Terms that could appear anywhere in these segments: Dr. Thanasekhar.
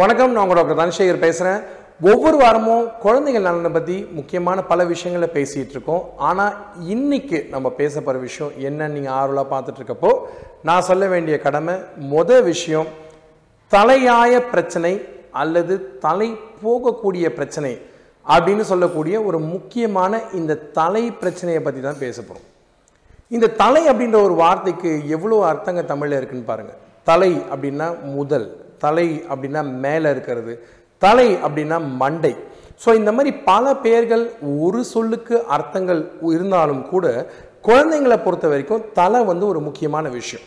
வணக்கம், நான் உங்கள் டாக்டர் தனசேகர் பேசுகிறேன். ஒவ்வொரு வாரமும் குழந்தைகள் நலனை பற்றி முக்கியமான பல விஷயங்களை பேசிகிட்டு இருக்கோம். ஆனால் இன்றைக்கி நம்ம பேச போகிற விஷயம் என்னன்னு நீங்கள் ஆர்வலாக பார்த்துட்ருக்கப்போ நான் சொல்ல வேண்டிய கடமை. மொதல் விஷயம், தலையாய பிரச்சனை அல்லது தலை போகக்கூடிய பிரச்சனை அப்படின்னு சொல்லக்கூடிய ஒரு முக்கியமான இந்த தலை பிரச்சனையை பற்றி தான் பேச போகிறோம். இந்த தலை அப்படின்ற ஒரு வார்த்தைக்கு எவ்வளோ அர்த்தங்கள் தமிழில் இருக்குதுன்னு பாருங்கள். தலை அப்படின்னா முதல், தலை அப்படின்னா மேலே இருக்கிறது, தலை அப்படின்னா மண்டை. ஸோ இந்த மாதிரி பல பெயர்கள் ஒரு சொல்லுக்கு அர்த்தங்கள் இருந்தாலும் கூட குழந்தைங்களை பொறுத்த வரைக்கும் தலை வந்து ஒரு முக்கியமான விஷயம்.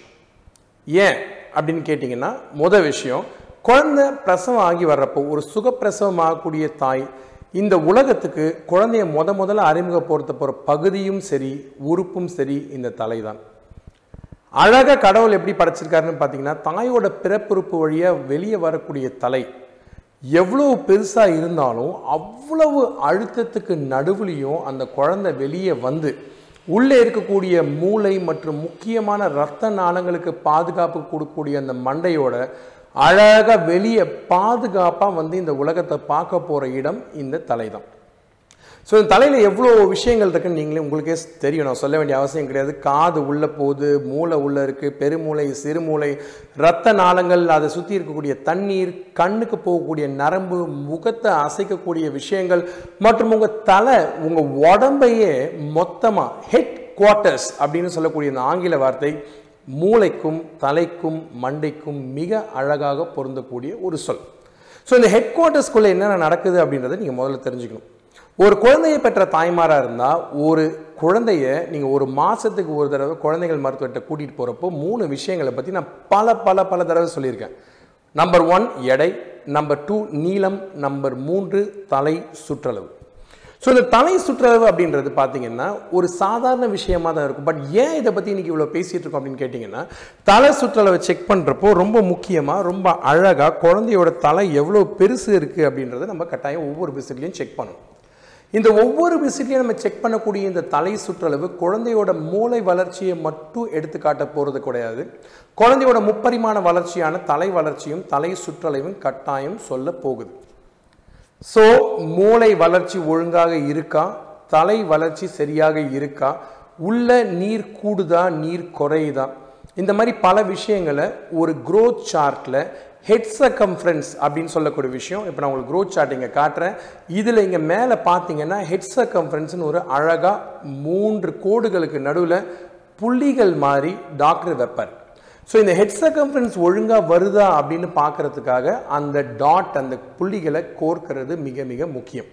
ஏன் அப்படின்னு கேட்டிங்கன்னா, முதல் விஷயம், குழந்தை பிரசவம் ஆகி வர்றப்போ ஒரு சுகப்பிரசவம் ஆகக்கூடிய தாய் இந்த உலகத்துக்கு குழந்தைய முதல்ல அறிமுகப்படுத்த போகிற பகுதியும் சரி உறுப்பும் சரி இந்த தலை தான். அழகாக கடவுள் எப்படி படைச்சிருக்காருன்னு பார்த்தீங்கன்னா, தாயோட பிறப்புறுப்பு வழியாக வெளியே வரக்கூடிய தலை எவ்வளோ பெருசாக இருந்தாலும் அவ்வளவு அழுத்தத்துக்கு நடுவுலையும் அந்த குழந்தை வெளியே வந்து உள்ளே இருக்கக்கூடிய மூளை மற்றும் முக்கியமான இரத்த நாளங்களுக்கு பாதுகாப்பு கொடுக்கக்கூடிய அந்த மண்டையோட அழகாக வெளியே பாதுகாப்பாக வந்து இந்த உலகத்தை பார்க்க போகிற இடம் இந்த தலை தான். ஸோ இந்த தலையில் எவ்வளோ விஷயங்கள் இருக்குன்னு நீங்களே உங்களுக்கே தெரியும், நான் சொல்ல வேண்டிய அவசியம் கிடையாது. காது உள்ளே போகுது, மூளை உள்ளே இருக்குது, பெருமூளை, சிறுமூளை, இரத்த நாளங்கள், அதை சுற்றி இருக்கக்கூடிய தண்ணீர், கண்ணுக்கு போகக்கூடிய நரம்பு, முகத்தை அசைக்கக்கூடிய விஷயங்கள் மற்றும் உங்கள் தலை உங்கள் உடம்பையே மொத்தமாக ஹெட் குவார்ட்டர்ஸ் அப்படின்னு சொல்லக்கூடிய இந்த ஆங்கில வார்த்தை மூளைக்கும் தலைக்கும் மண்டைக்கும் மிக அழகாக பொருந்தக்கூடிய ஒரு சொல். ஸோ இந்த ஹெட் குவார்ட்டர்ஸ்குள்ளே என்னென்ன நடக்குது அப்படின்றத நீங்கள் முதல்ல தெரிஞ்சுக்கணும். ஒரு குழந்தையை பெற்ற தாய்மாராக இருந்தால் ஒரு குழந்தைய நீங்கள் ஒரு மாதத்துக்கு ஒரு தடவை குழந்தைகள் மருத்துவத்தை கூட்டிகிட்டு போகிறப்போ 3 விஷயங்களை பற்றி நான் பல தடவை சொல்லியிருக்கேன். நம்பர் 1 எடை, நம்பர் 2 நீளம், நம்பர் 3 தலை சுற்றளவு. ஸோ இந்த தலை சுற்றளவு அப்படின்றது பார்த்திங்கன்னா ஒரு சாதாரண விஷயமாக தான் இருக்கும். பட் ஏன் இதை பற்றி இன்றைக்கி இவ்வளோ பேசிகிட்டு இருக்கோம் அப்படின்னு கேட்டிங்கன்னா, தலை சுற்றளவை செக் பண்ணுறப்போ ரொம்ப முக்கியமாக ரொம்ப அழகாக குழந்தையோட தலை எவ்வளோ பெருசு இருக்குது அப்படின்றத நம்ம கட்டாயம் ஒவ்வொரு விசிட்லையும் செக் பண்ணணும். இந்த ஒவ்வொரு விசிட்லையும் நம்ம செக் பண்ணக்கூடிய இந்த தலை சுற்றளவு குழந்தையோட மூளை வளர்ச்சியை மட்டும் எடுத்துக்காட்ட போகிறது கிடையாது. குழந்தையோட முப்பரிமாண வளர்ச்சியான தலை வளர்ச்சியும் தலை சுற்றளவும் கட்டாயம் சொல்ல போகுது. ஸோ மூளை வளர்ச்சி ஒழுங்காக இருக்கா, தலை வளர்ச்சி சரியாக இருக்கா, உள்ள நீர் கூடுதா நீர் குறையுதா, இந்த மாதிரி பல விஷயங்களை ஒரு க்ரோத் சார்ட்டில் ஹெட் சர்கம்ஃபரன்ஸ் அப்படின்னு சொல்லக்கூடிய விஷயம். இப்போ நான் உங்களுக்கு க்ரோத் சார்ட் இங்கே காட்டுறேன். இதில் இங்கே மேலே பார்த்தீங்கன்னா ஹெட் சர்கம்ஃபரன்ஸ்னு ஒரு அழகாக 3 கோடுகளுக்கு நடுவில் புள்ளிகள் மாதிரி டாக்டர் வெப்பர். ஸோ இந்த ஹெட் சர்கம்ஃபரன்ஸ் ஒழுங்காக வருதா அப்படின்னு பார்க்குறதுக்காக அந்த டாட், அந்த புள்ளிகளை கோர்க்கிறது மிக மிக முக்கியம்.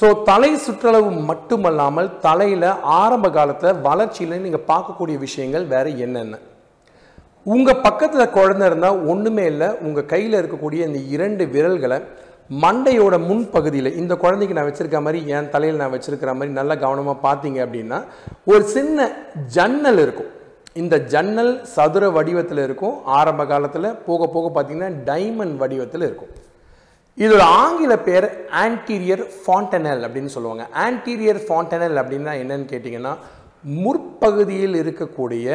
ஸோ தலை சுற்றளவு மட்டுமல்லாமல் தலையில் ஆரம்ப காலத்தில் வளர்ச்சியில் நீங்கள் பார்க்கக்கூடிய விஷயங்கள் வேறு என்னென்ன? உங்கள் பக்கத்தில் குழந்தை இருந்தால் ஒன்றுமே இல்லை, உங்கள் கையில் இருக்கக்கூடிய இந்த 2 விரல்களை மண்டையோட முன்பகுதியில் இந்த குழந்தைக்கு நான் வச்சுருக்க மாதிரி, என் தலையில் நான் வச்சுருக்கிற மாதிரி நல்லா கவனமாக பார்த்தீங்க அப்படின்னா ஒரு சின்ன ஜன்னல் இருக்கும். இந்த ஜன்னல் சதுர வடிவத்தில் இருக்கும், ஆரம்ப காலத்தில் போக போக பார்த்திங்கன்னா டைமண்ட் வடிவத்தில் இருக்கும். இதோட ஆங்கில பேர் ஆன்டீரியர் ஃபாண்டனல் அப்படின்னு சொல்லுவாங்க. ஆன்டீரியர் ஃபாண்டனல் அப்படின்னா என்னன்னு கேட்டிங்கன்னா, முற்பகுதியில் இருக்கக்கூடிய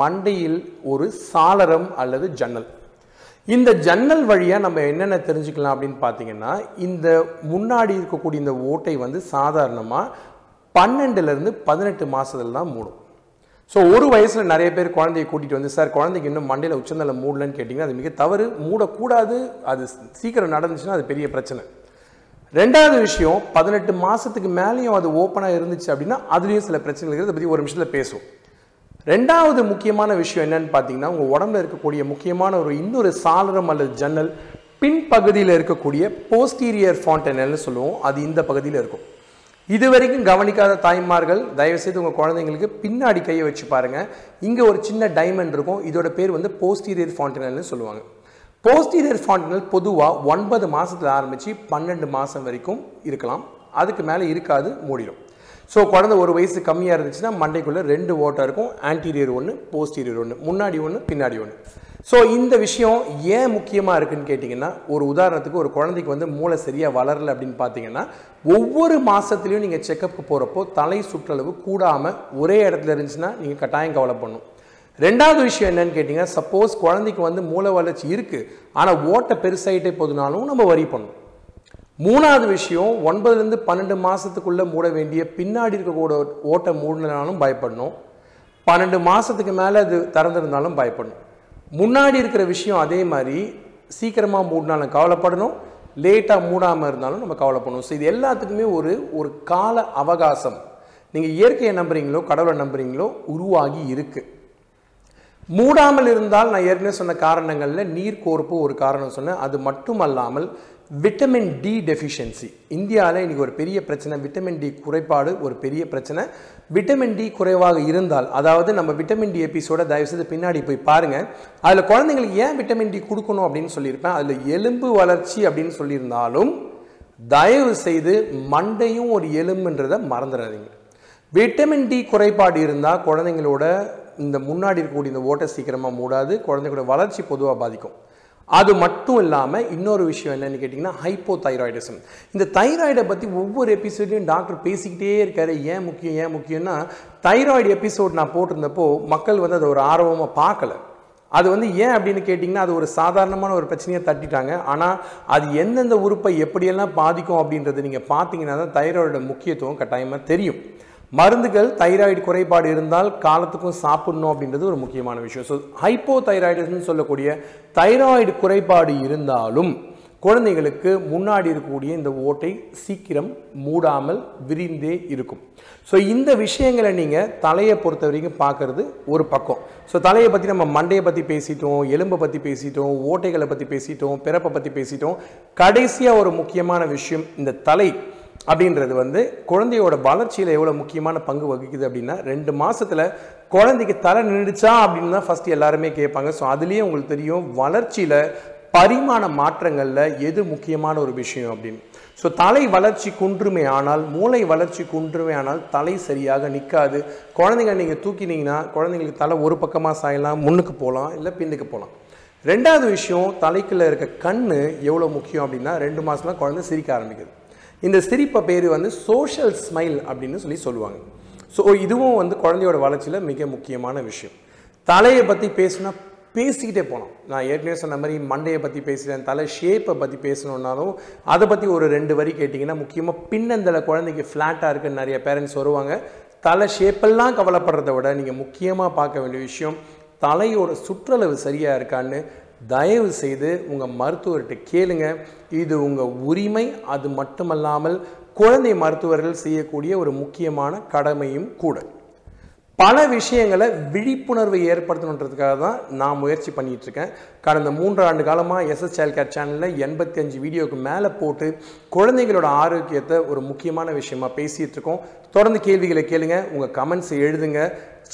மண்டையில் ஒரு சாளரம் அல்லது ஜன்னல். இந்த ஜன்னல் வழியாக நம்ம என்னென்ன தெரிஞ்சுக்கலாம் அப்படின்னு பார்த்தீங்கன்னா, இந்த முன்னாடி இருக்கக்கூடிய இந்த ஓட்டை வந்து சாதாரணமாக 12லேருந்து 18 மாதத்துல தான் மூடும். ஸோ ஒரு வயசில் நிறைய பேர் குழந்தையை கூட்டிகிட்டு வந்து, சார் குழந்தைக்கு இன்னும் மண்டையில் உச்சந்தலை மூடலன்னு கேட்டிங்கன்னா அது மிக தவறு, மூடக்கூடாது. அது சீக்கிரம் நடந்துச்சுன்னா அது பெரிய பிரச்சனை. 2வது விஷயம், 18 மாதத்துக்கு மேலேயும் அது ஓப்பனாக இருந்துச்சு அப்படின்னா அதுலேயும் சில பிரச்சனைகள் இருக்குது. அதை பற்றி ஒரு நிமிஷத்தில் பேசுவோம். 2வது முக்கியமான விஷயம் என்னன்னு பார்த்தீங்கன்னா, உங்கள் உடம்புல இருக்கக்கூடிய முக்கியமான ஒரு இன்னொரு சாளரம் அல்லது ஜன்னல் பின்பகுதியில் இருக்கக்கூடிய போஸ்டீரியர் ஃபாண்டனல்னு சொல்லுவோம். அது இந்த பகுதியில் இருக்கும். இது வரைக்கும் கவனிக்காத தாய்மார்கள் தயவுசெய்து உங்கள் குழந்தைங்களுக்கு பின்னாடி கையை வச்சு பாருங்கள். இங்கே ஒரு சின்ன டைமண்ட் இருக்கும், இதோட பேர் வந்து போஸ்டீரியர் ஃபாண்டனல்னு சொல்லுவாங்க. போஸ்டீரியர் ஃபாண்டனல் பொதுவாக 9 மாதத்தில் ஆரம்பித்து 12 மாதம் வரைக்கும் இருக்கலாம், அதுக்கு மேலே இருக்காது, மூடிடும். ஸோ குழந்தை ஒரு வயசு கம்மியாக இருந்துச்சுன்னா மண்டைக்குள்ளே 2 ஓட்டம் இருக்கும், ஆன்டீரியர் 1, போஸ்டீரியர் 1, முன்னாடி 1, பின்னாடி 1. ஸோ இந்த விஷயம் ஏன் முக்கியமாக இருக்குதுன்னு கேட்டிங்கன்னா, ஒரு உதாரணத்துக்கு ஒரு குழந்தைக்கு வந்து மூளை சரியாக வளரலை அப்படின்னு பார்த்தீங்கன்னா ஒவ்வொரு மாதத்துலேயும் நீங்கள் செக்கப்புக்கு போகிறப்போ தலை சுற்றளவு கூடாமல் ஒரே இடத்துல இருந்துச்சுன்னா நீங்கள் கட்டாயம் கவலை பண்ணணும். ரெண்டாவது விஷயம் என்னன்னு கேட்டிங்கன்னா, சப்போஸ் குழந்தைக்கு வந்து மூளை வளர்ச்சி இருக்குது ஆனால் ஓட்டை பெருசாகிட்டே போதுனாலும் நம்ம வரி பண்ணணும். மூணாவது விஷயம், 9லேருந்து 12 மாதத்துக்குள்ளே மூட வேண்டிய பின்னாடி இருக்கக்கூட ஓட்டை மூடினாலும் பயப்படணும். 12 மாதத்துக்கு மேலே அது திறந்திருந்தாலும் பயப்படணும். முன்னாடி இருக்கிற விஷயம் அதே மாதிரி சீக்கிரமாக மூடினாலும் கவலைப்படணும், லேட்டாக மூடாமல் இருந்தாலும் நம்ம கவலைப்படணும். ஸோ இது எல்லாத்துக்குமே ஒரு கால அவகாசம், நீங்கள் இயற்கையை நம்புறீங்களோ கடவுளை நம்புறீங்களோ, உருவாகி இருக்குது. மூடாமல் இருந்தால் நான் ஏற்கனவே சொன்ன காரணங்களில் நீர் கோர்ப்பு ஒரு காரணம் சொன்னேன். அது மட்டும் அல்லாமல் விட்டமின் டி டெஃபிஷியன்சி இந்தியாவில் இன்றைக்கி ஒரு பெரிய பிரச்சனை. விட்டமின் டி குறைபாடு ஒரு பெரிய பிரச்சனை. விட்டமின் டி குறைவாக இருந்தால், அதாவது நம்ம விட்டமின் டி எபிசோட தயவுசெய்து பின்னாடி போய் பாருங்கள். அதில் குழந்தைங்களுக்கு ஏன் விட்டமின் டி கொடுக்கணும் அப்படின்னு சொல்லியிருப்பேன். அதில் எலும்பு வளர்ச்சி அப்படின்னு சொல்லியிருந்தாலும் தயவு செய்து மண்டையும் ஒரு எலும்புன்றதை மறந்துடாதீங்க. விட்டமின் டி குறைபாடு இருந்தால் குழந்தைங்களோட இந்த முன்னாடி இருக்கக்கூடிய இந்த ஓட்டை சீக்கிரமாக மூடாது, குழந்தைங்களோட வளர்ச்சி பொதுவாக பாதிக்கும். அது மட்டும் இல்லாமல் இன்னொரு விஷயம் என்னென்னு கேட்டிங்கன்னா, ஹைப்போதைராய்டிசம். இந்த தைராய்டை பற்றி ஒவ்வொரு எபிசோட்லையும் டாக்டர் பேசிக்கிட்டே இருக்காரு. ஏன் முக்கியம் ஏன் முக்கியம்னா, தைராய்டு எபிசோட் நான் போட்டிருந்தப்போ மக்கள் வந்து அதை ஒரு ஆர்வமாக பார்க்கலை. அது வந்து ஏன் அப்படின்னு கேட்டிங்கன்னா, அது ஒரு சாதாரணமான ஒரு பிரச்சனையை தட்டிட்டாங்க. ஆனால் அது எந்தெந்த உறுப்பை எப்படியெல்லாம் பாதிக்கும் அப்படின்றத நீங்கள் பார்த்தீங்கன்னா தான் தைராய்டோட முக்கியத்துவம் கட்டாயமாக தெரியும். மருந்துகள் தைராய்டு குறைபாடு இருந்தால் காலத்துக்கும் சாப்பிடணும் அப்படின்றது ஒரு முக்கியமான விஷயம். ஸோ ஹைப்போதைராய்டிசம்னு சொல்லக்கூடிய தைராய்டு குறைபாடு இருந்தாலும் குழந்தைகளுக்கு முன்னாடி இருக்கக்கூடிய இந்த ஓட்டை சீக்கிரம் மூடாமல் விரிந்தே இருக்கும். ஸோ இந்த விஷயங்களை நீங்கள் தலையை பொறுத்த வரைக்கும் பார்க்கறது ஒரு பக்கம். ஸோ தலையை பற்றி நம்ம மண்டையை பற்றி பேசிட்டோம், எலும்பை பற்றி பேசிட்டோம், ஓட்டைகளை பற்றி பேசிட்டோம், பிறப்பை பற்றி பேசிட்டோம். கடைசியாக ஒரு முக்கியமான விஷயம், இந்த தலை அப்படின்றது வந்து குழந்தையோட வளர்ச்சியில் எவ்வளோ முக்கியமான பங்கு வகிக்குது அப்படின்னா, 2 மாதத்தில் குழந்தைக்கு தலை நின்றுச்சா அப்படின்னு தான் ஃபஸ்ட்டு எல்லாருமே கேட்பாங்க. ஸோ அதுலேயே உங்களுக்கு தெரியும் வளர்ச்சியில் பரிமாண மாற்றங்களில் எது முக்கியமான ஒரு விஷயம் அப்படின்னு. ஸோ தலை வளர்ச்சி குன்றுமே ஆனால், மூளை வளர்ச்சி குன்றுமே ஆனால் தலை சரியாக நிற்காது. குழந்தைங்க நீங்கள் தூக்கினீங்கன்னா குழந்தைங்களுக்கு தலை ஒரு பக்கமாக சாயலாம், முன்னுக்கு போகலாம் இல்லை பின்னுக்கு போகலாம். ரெண்டாவது விஷயம், தலைக்குள்ளே இருக்க கண் எவ்வளோ முக்கியம் அப்படின்னா, 2 மாதம்னா குழந்தை சிரிக்க ஆரம்பிக்குது. இந்த சிரிப்பை பேர் வந்து சோஷியல் ஸ்மைல் அப்படின்னு சொல்லுவாங்க. ஸோ இதுவும் வந்து குழந்தையோட வளர்ச்சியில் மிக முக்கியமான விஷயம். தலையை பற்றி பேசுனா பேசிக்கிட்டே போகலாம். நான் ஏற்கனவே சொன்ன மாதிரி மண்டையை பற்றி பேசுகிறேன், தலை ஷேப்பை பற்றி பேசணுன்னாலும் அதை பற்றி ஒரு 2 வரி கேட்டிங்கன்னா, முக்கியமாக பின்னந்தலை குழந்தைக்கு ஃப்ளாட்டாக இருக்குன்னு நிறைய பேரண்ட்ஸ் வருவாங்க. தலை ஷேப்பெல்லாம் கவலைப்படுறத விட நீங்கள் முக்கியமாக பார்க்க வேண்டிய விஷயம், தலையோட சுற்றளவு சரியாக இருக்கான்னு தயவு செய்து உங்கள் மருத்துவர்கிட்ட கேளுங்க. இது உங்கள் உரிமை, அது மட்டுமல்லாமல் குழந்தை மருத்துவர்கள் செய்யக்கூடிய ஒரு முக்கியமான கடமையும் கூட. பல விஷயங்களை விழிப்புணர்வை ஏற்படுத்தணுன்றதுக்காக தான் நான் முயற்சி பண்ணிகிட்ருக்கேன். கடந்த 3 ஆண்டு காலமாக எஸ்எஸ் சைல்ட் கேர் சேனலில் 85 வீடியோவுக்கு மேலே போட்டு குழந்தைங்களோட ஆரோக்கியத்தை ஒரு முக்கியமான விஷயமாக பேசிகிட்ருக்கோம். தொடர்ந்து கேள்விகளை கேளுங்க, உங்கள் கமெண்ட்ஸை எழுதுங்க.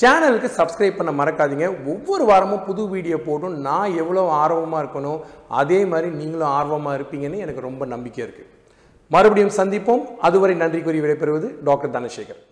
சேனலுக்கு சப்ஸ்கிரைப் பண்ண மறக்காதீங்க. ஒவ்வொரு வாரமும் புது வீடியோ போட்டும் நான் எவ்வளோ ஆர்வமாக இருக்கணும் அதே மாதிரி நீங்களும் ஆர்வமாக இருப்பீங்கன்னு எனக்கு ரொம்ப நம்பிக்கை இருக்குது. மறுபடியும் சந்திப்போம். அதுவரை நன்றி கூறி விடைபெறுவது டாக்டர் தனசேகர்.